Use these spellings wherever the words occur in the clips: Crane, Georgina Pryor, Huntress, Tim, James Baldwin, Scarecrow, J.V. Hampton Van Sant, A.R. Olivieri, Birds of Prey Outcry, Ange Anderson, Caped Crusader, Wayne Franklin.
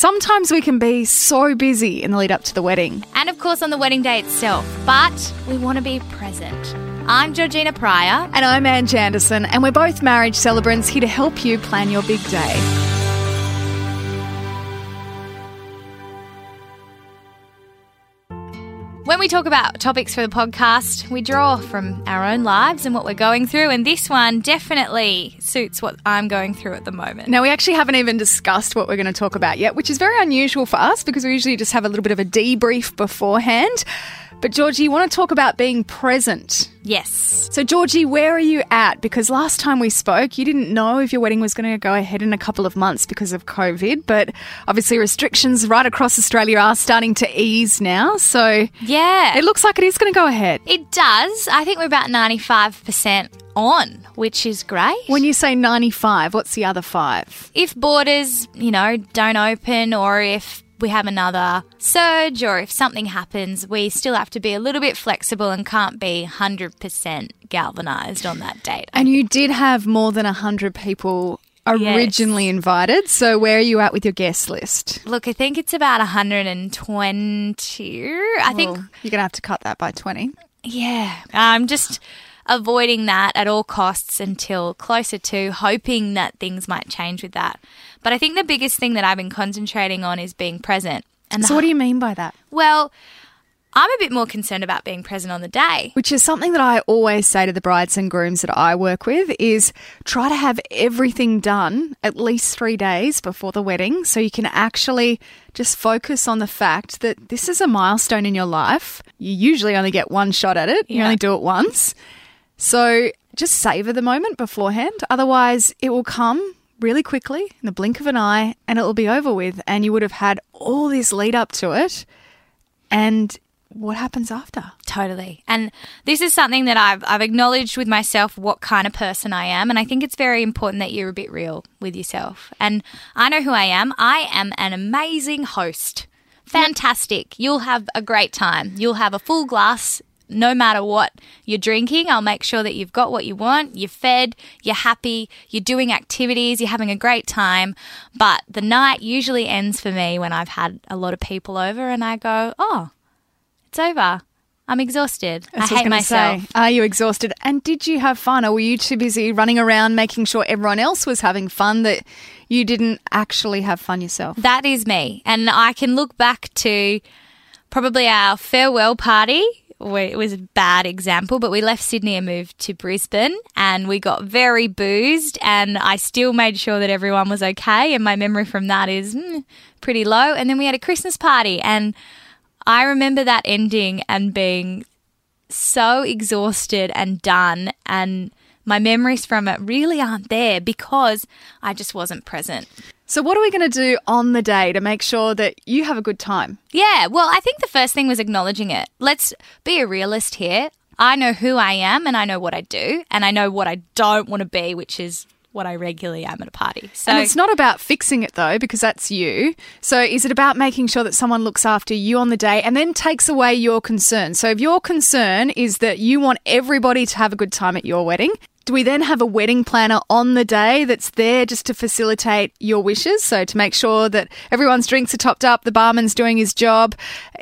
Sometimes we can be so busy in the lead up to the wedding. And of course on the wedding day itself. But we want to be present. I'm Georgina Pryor. And I'm Ange Anderson. And we're both marriage celebrants here to help you plan your big day. When we talk about topics for the podcast, we draw from our own lives and what we're going through, and this one definitely suits what I'm going through at the moment. Now, we actually haven't even discussed what we're going to talk about yet, which is very unusual for us because we usually just have a little bit of a debrief beforehand. But, Georgie, you want to talk about being present. Yes. So, Georgie, where are you at? Because last time we spoke, you didn't know if your wedding was going to go ahead in a couple of months because of COVID. But obviously restrictions right across Australia are starting to ease now. So, yeah, it looks like it is going to go ahead. It does. I think we're about 95% on, which is great. When you say 95, what's the other 5? If borders, don't open, or if we have another surge, or if something happens, we still have to be a little bit flexible and can't be 100% galvanised on that date. And you did have more than 100 people originally invited. So where are you at with your guest list? Look, I think it's about 120. I think you're going to have to cut that by 20. Yeah. I'm just avoiding that at all costs until closer to, hoping that things might change with that. But I think the biggest thing that I've been concentrating on is being present. And so what do you mean by that? Well, I'm a bit more concerned about being present on the day. Which is something that I always say to the brides and grooms that I work with is try to have everything done at least 3 days before the wedding so you can actually just focus on the fact that this is a milestone in your life. You usually only get one shot at it. You only do it once. So just savour the moment beforehand. Otherwise, it will come really quickly in the blink of an eye and it will be over with, and you would have had all this lead up to it. And what happens after? Totally. And this is something that I've acknowledged with myself, what kind of person I am. And I think it's very important that you're a bit real with yourself. And I know who I am. I am an amazing host. Fantastic. You'll have a great time. You'll have a full glass. No matter what you're drinking, I'll make sure that you've got what you want, you're fed, you're happy, you're doing activities, you're having a great time. But the night usually ends for me when I've had a lot of people over and I go, oh, it's over. I'm exhausted. That's I hate myself. Say, are you exhausted? And did you have fun? Or were you too busy running around making sure everyone else was having fun that you didn't actually have fun yourself? That is me. And I can look back to probably our farewell party. It was a bad example, but we left Sydney and moved to Brisbane and we got very boozed, and I still made sure that everyone was okay, and my memory from that is pretty low. And then we had a Christmas party, and I remember that ending and being so exhausted and done, and my memories from it really aren't there because I just wasn't present. So what are we going to do on the day to make sure that you have a good time? Yeah, well, I think the first thing was acknowledging it. Let's be a realist here. I know who I am and I know what I do and I know what I don't want to be, which is what I regularly am at a party. So, and it's not about fixing it though, because that's you. So is it about making sure that someone looks after you on the day and then takes away your concern? So if your concern is that you want everybody to have a good time at your wedding, do we then have a wedding planner on the day that's there just to facilitate your wishes? So to make sure that everyone's drinks are topped up, the barman's doing his job,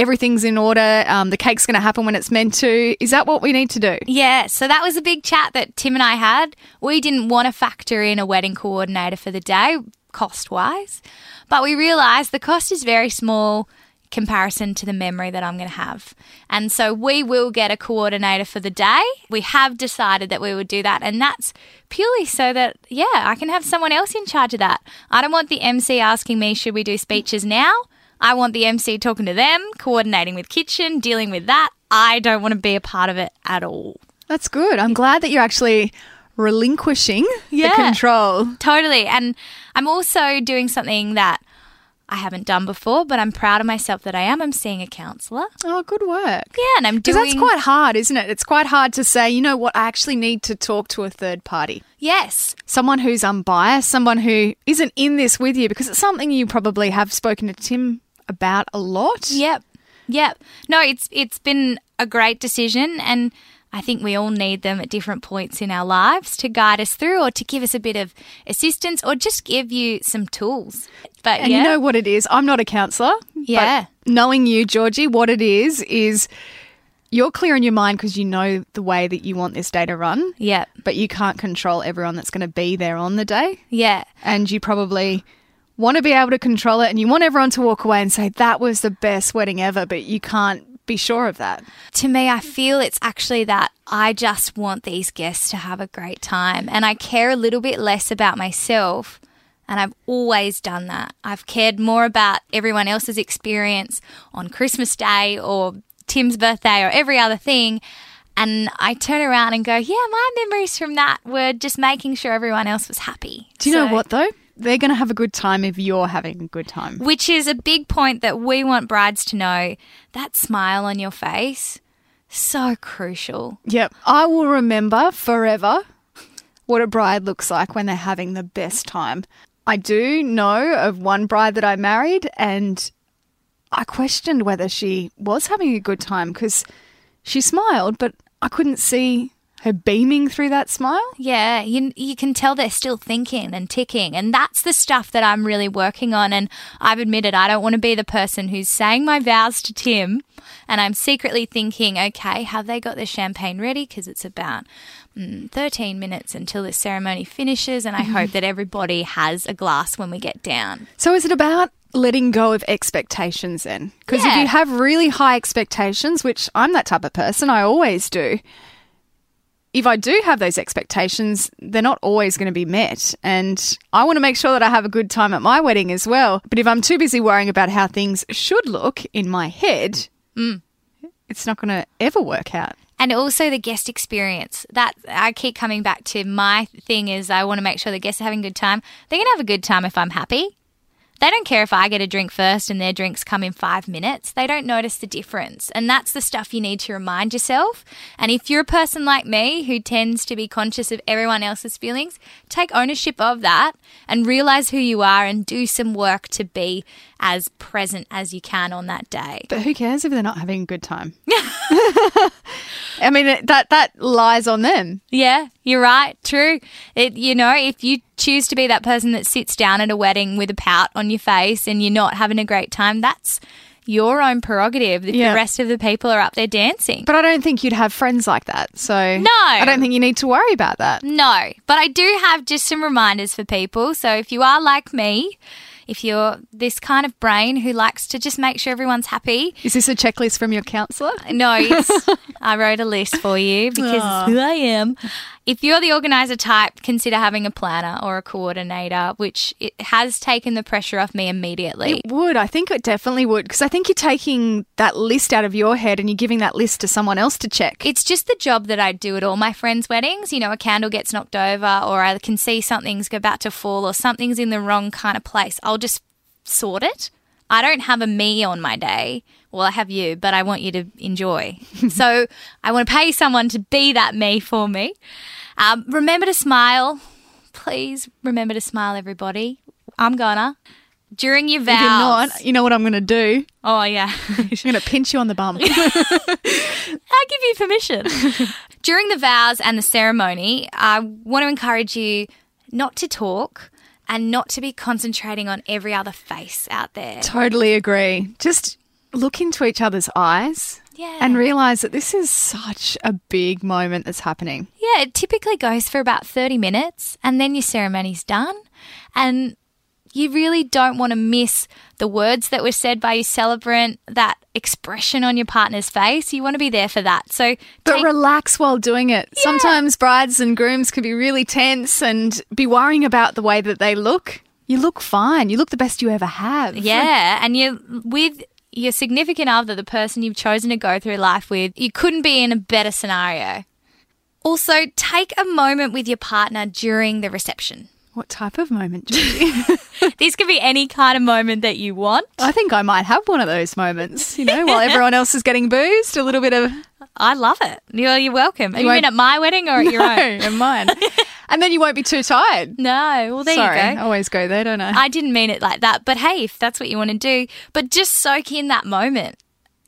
everything's in order, the cake's going to happen when it's meant to. Is that what we need to do? Yeah, so that was a big chat that Tim and I had. We didn't want to factor in a wedding coordinator for the day, cost-wise, but we realised the cost is very small comparison to the memory that I'm going to have. And so we will get a coordinator for the day. We have decided that we would do that, and that's purely so that, I can have someone else in charge of that. I don't want the MC asking me, should we do speeches now? I want the MC talking to them, coordinating with kitchen, dealing with that. I don't want to be a part of it at all. That's good. I'm glad that you're actually relinquishing the control. Totally. And I'm also doing something that I haven't done before, but I'm proud of myself that I am. I'm seeing a counsellor. Oh, good work. Yeah, and I'm doing... Because that's quite hard, isn't it? It's quite hard to say, you know what, I actually need to talk to a third party. Yes. Someone who's unbiased, someone who isn't in this with you, because it's something you probably have spoken to Tim about a lot. Yep. No, it's been a great decision, and I think we all need them at different points in our lives to guide us through or to give us a bit of assistance or just give you some tools. But and you know what it is? I'm not a counsellor. Yeah. But knowing you, Georgie, what it is you're clear in your mind because you know the way that you want this day to run. Yeah. But you can't control everyone that's going to be there on the day. Yeah. And you probably want to be able to control it and you want everyone to walk away and say, that was the best wedding ever, but you can't be sure of that. To me, I feel it's actually that I just want these guests to have a great time and I care a little bit less about myself, and I've always done that. I've cared more about everyone else's experience on Christmas Day or Tim's birthday or every other thing, and I turn around and go, yeah, my memories from that were just making sure everyone else was happy. Do you know what though? They're going to have a good time if you're having a good time. Which is a big point that we want brides to know. That smile on your face, so crucial. Yep. I will remember forever what a bride looks like when they're having the best time. I do know of one bride that I married and I questioned whether she was having a good time because she smiled, but I couldn't see her beaming through that smile? Yeah, you can tell they're still thinking and ticking, and that's the stuff that I'm really working on, and I've admitted I don't want to be the person who's saying my vows to Tim and I'm secretly thinking, okay, have they got their champagne ready? Because it's about 13 minutes until this ceremony finishes, and I hope that everybody has a glass when we get down. So is it about letting go of expectations then? Because if you have really high expectations, which I'm that type of person, I always do, if I do have those expectations, they're not always going to be met. And I want to make sure that I have a good time at my wedding as well. But if I'm too busy worrying about how things should look in my head, it's not going to ever work out. And also the guest experience. That I keep coming back to. My thing is I want to make sure the guests are having a good time. They're going to have a good time if I'm happy. They don't care if I get a drink first and their drinks come in 5 minutes. They don't notice the difference. And that's the stuff you need to remind yourself. And if you're a person like me who tends to be conscious of everyone else's feelings, take ownership of that and realize who you are and do some work to be as present as you can on that day. But who cares if they're not having a good time? I mean, that lies on them. Yeah, you're right. True. If you choose to be that person that sits down at a wedding with a pout on your face and you're not having a great time, that's your own prerogative if the rest of the people are up there dancing. But I don't think you'd have friends like that. So no. I don't think you need to worry about that. No. But I do have just some reminders for people. So if you are like me, if you're this kind of brain who likes to just make sure everyone's happy. Is this a checklist from your counsellor? No, I wrote a list for you because it's who I am. If you're the organiser type, consider having a planner or a coordinator, which it has taken the pressure off me immediately. It would. I think it definitely would, because I think you're taking that list out of your head and you're giving that list to someone else to check. It's just the job that I do at all my friends' weddings. You know, a candle gets knocked over or I can see something's about to fall or something's in the wrong kind of place. I'll just sort it. I don't have a me on my day. Well, I have you, but I want you to enjoy. So I want to pay someone to be that me for me. Remember to smile. Please remember to smile, everybody. I'm going to. During your vows. If you're not, you know what I'm going to do? Oh, yeah. I'm going to pinch you on the bum. I'll give you permission. During the vows and the ceremony, I want to encourage you not to talk and not to be concentrating on every other face out there. Totally agree. Just look into each other's eyes and realise that this is such a big moment that's happening. Yeah, it typically goes for about 30 minutes and then your ceremony's done, and you really don't want to miss the words that were said by your celebrant, that expression on your partner's face. You want to be there for that. But relax while doing it. Yeah. Sometimes brides and grooms can be really tense and be worrying about the way that they look. You look fine. You look the best you ever have. Yeah, and you're with your significant other, the person you've chosen to go through life with, you couldn't be in a better scenario. Also, take a moment with your partner during the reception. What type of moment, Georgie? This could be any kind of moment that you want. I think I might have one of those moments, while everyone else is getting boozed, a little bit of... I love it. You're welcome. You mean at my wedding or at your own? No, at mine. And then you won't be too tired. No. Well, there you go. I always go there, don't I? I didn't mean it like that. But, hey, if that's what you want to do, but just soak in that moment.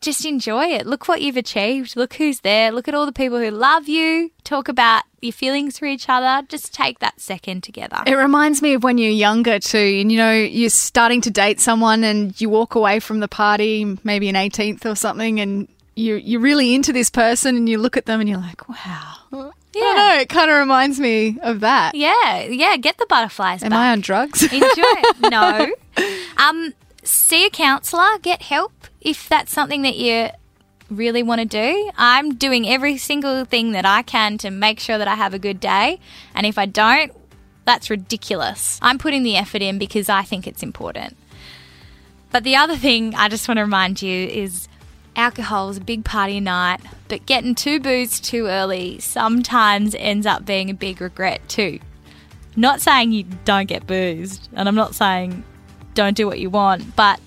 just enjoy it. Look what you've achieved. Look who's there. Look at all the people who love you. Talk about your feelings for each other. Just take that second together. It reminds me of when you're younger too, and, you know, you're starting to date someone and you walk away from the party, maybe an 18th or something, and you're really into this person and you look at them and you're like, wow. Yeah. I don't know, it kind of reminds me of that. Yeah, get the butterflies back. Am I on drugs? Enjoy it. No. See a counsellor, get help if that's something that you really want to do. I'm doing every single thing that I can to make sure that I have a good day, and if I don't, that's ridiculous. I'm putting the effort in because I think it's important. But the other thing I just want to remind you is alcohol is a big party night, but getting too boozed too early sometimes ends up being a big regret too. Not saying you don't get boozed, and I'm not saying don't do what you want, but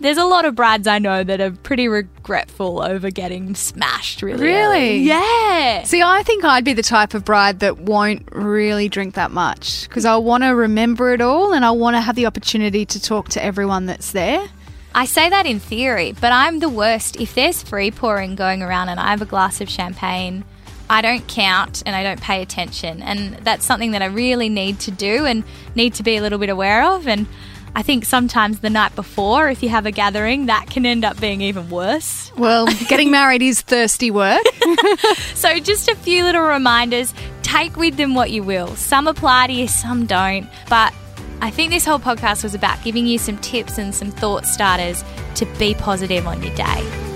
there's a lot of brides I know that are pretty regretful over getting smashed really early. Yeah. See, I think I'd be the type of bride that won't really drink that much because I want to remember it all and I want to have the opportunity to talk to everyone that's there. I say that in theory, but I'm the worst. If there's free pouring going around and I have a glass of champagne, I don't count and I don't pay attention, and that's something that I really need to do and need to be a little bit aware of. And I think sometimes the night before, if you have a gathering, that can end up being even worse. Well, getting married is thirsty work. So just a few little reminders. Take with them what you will. Some apply to you, some don't. But I think this whole podcast was about giving you some tips and some thought starters to be positive on your day.